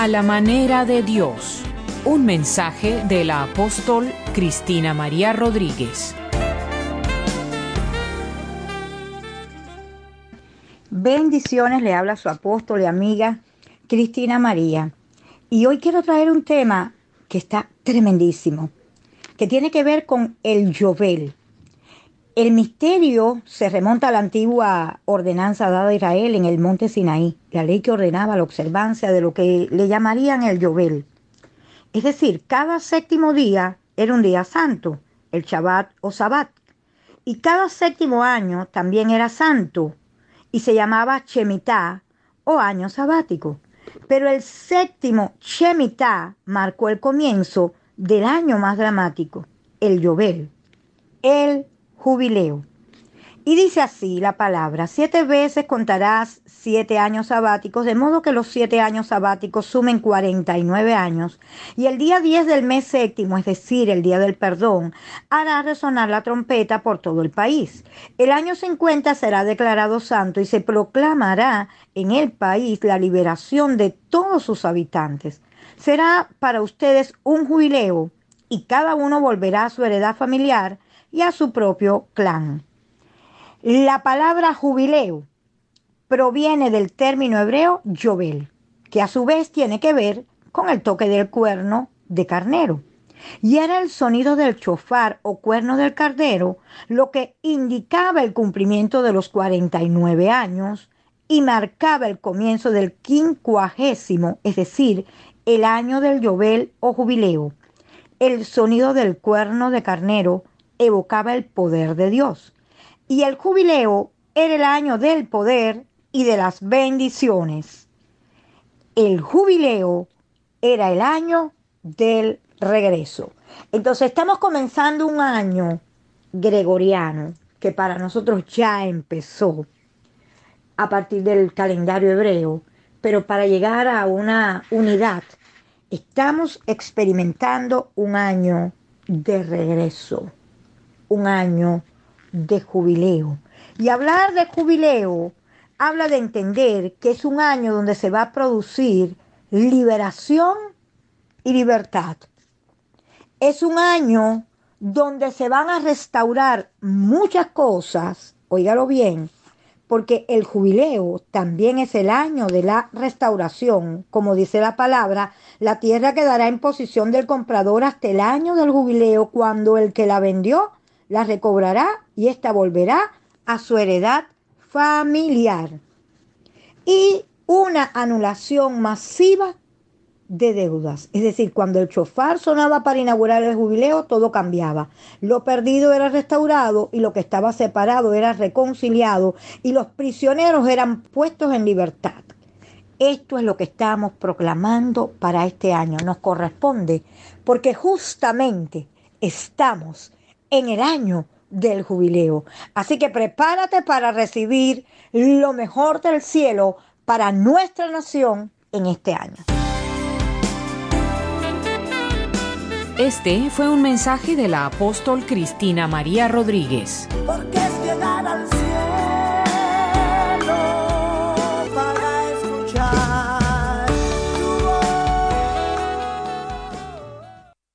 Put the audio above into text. A la Manera de Dios, un mensaje de la apóstol Cristina María Rodríguez. Bendiciones, le habla su apóstol y amiga Cristina María. Y hoy quiero traer un tema que está tremendísimo, que tiene que ver con el Yovel. El misterio se remonta a la antigua ordenanza dada a Israel en el monte Sinaí, la ley que ordenaba la observancia de lo que le llamarían el Yovel. Es decir, cada séptimo día era un día santo, el Shabbat o Sabbat. Y cada séptimo año también era santo y se llamaba Shemitá o año sabático. Pero el séptimo Shemitá marcó el comienzo del año más dramático, el Yovel, el jubileo. Y dice así la palabra: 7 veces contarás 7 años sabáticos, de modo que los 7 años sabáticos sumen 49 años. Y el día 10 del mes séptimo, es decir, el día del perdón, hará resonar la trompeta por todo el país. El año 50 será declarado santo y se proclamará en el país la liberación de todos sus habitantes. Será para ustedes un jubileo y cada uno volverá a su heredad familiar y a su propio clan. La palabra jubileo proviene del término hebreo yovel, que a su vez tiene que ver con el toque del cuerno de carnero. Y era el sonido del chofar o cuerno del carnero lo que indicaba el cumplimiento de los 49 años y marcaba el comienzo del 50º, es decir, el año del yovel o jubileo. El sonido del cuerno de carnero evocaba el poder de Dios. Y el jubileo era el año del poder y de las bendiciones. El jubileo era el año del regreso. Entonces estamos comenzando un año gregoriano que para nosotros ya empezó a partir del calendario hebreo, pero para llegar a una unidad estamos experimentando un año de regreso. Un año de jubileo. Y hablar de jubileo habla de entender que es un año donde se va a producir liberación y libertad. Es un año donde se van a restaurar muchas cosas, óigalo bien, porque el jubileo también es el año de la restauración. Como dice la palabra, la tierra quedará en posesión del comprador hasta el año del jubileo, cuando el que la vendió la recobrará y ésta volverá a su heredad familiar. Y una anulación masiva de deudas. Es decir, cuando el chofar sonaba para inaugurar el jubileo, todo cambiaba. Lo perdido era restaurado y lo que estaba separado era reconciliado y los prisioneros eran puestos en libertad. Esto es lo que estamos proclamando para este año. Nos corresponde porque justamente estamos en el año del jubileo. Así que prepárate para recibir lo mejor del cielo para nuestra nación en este año. Este fue un mensaje de la apóstol Cristina María Rodríguez.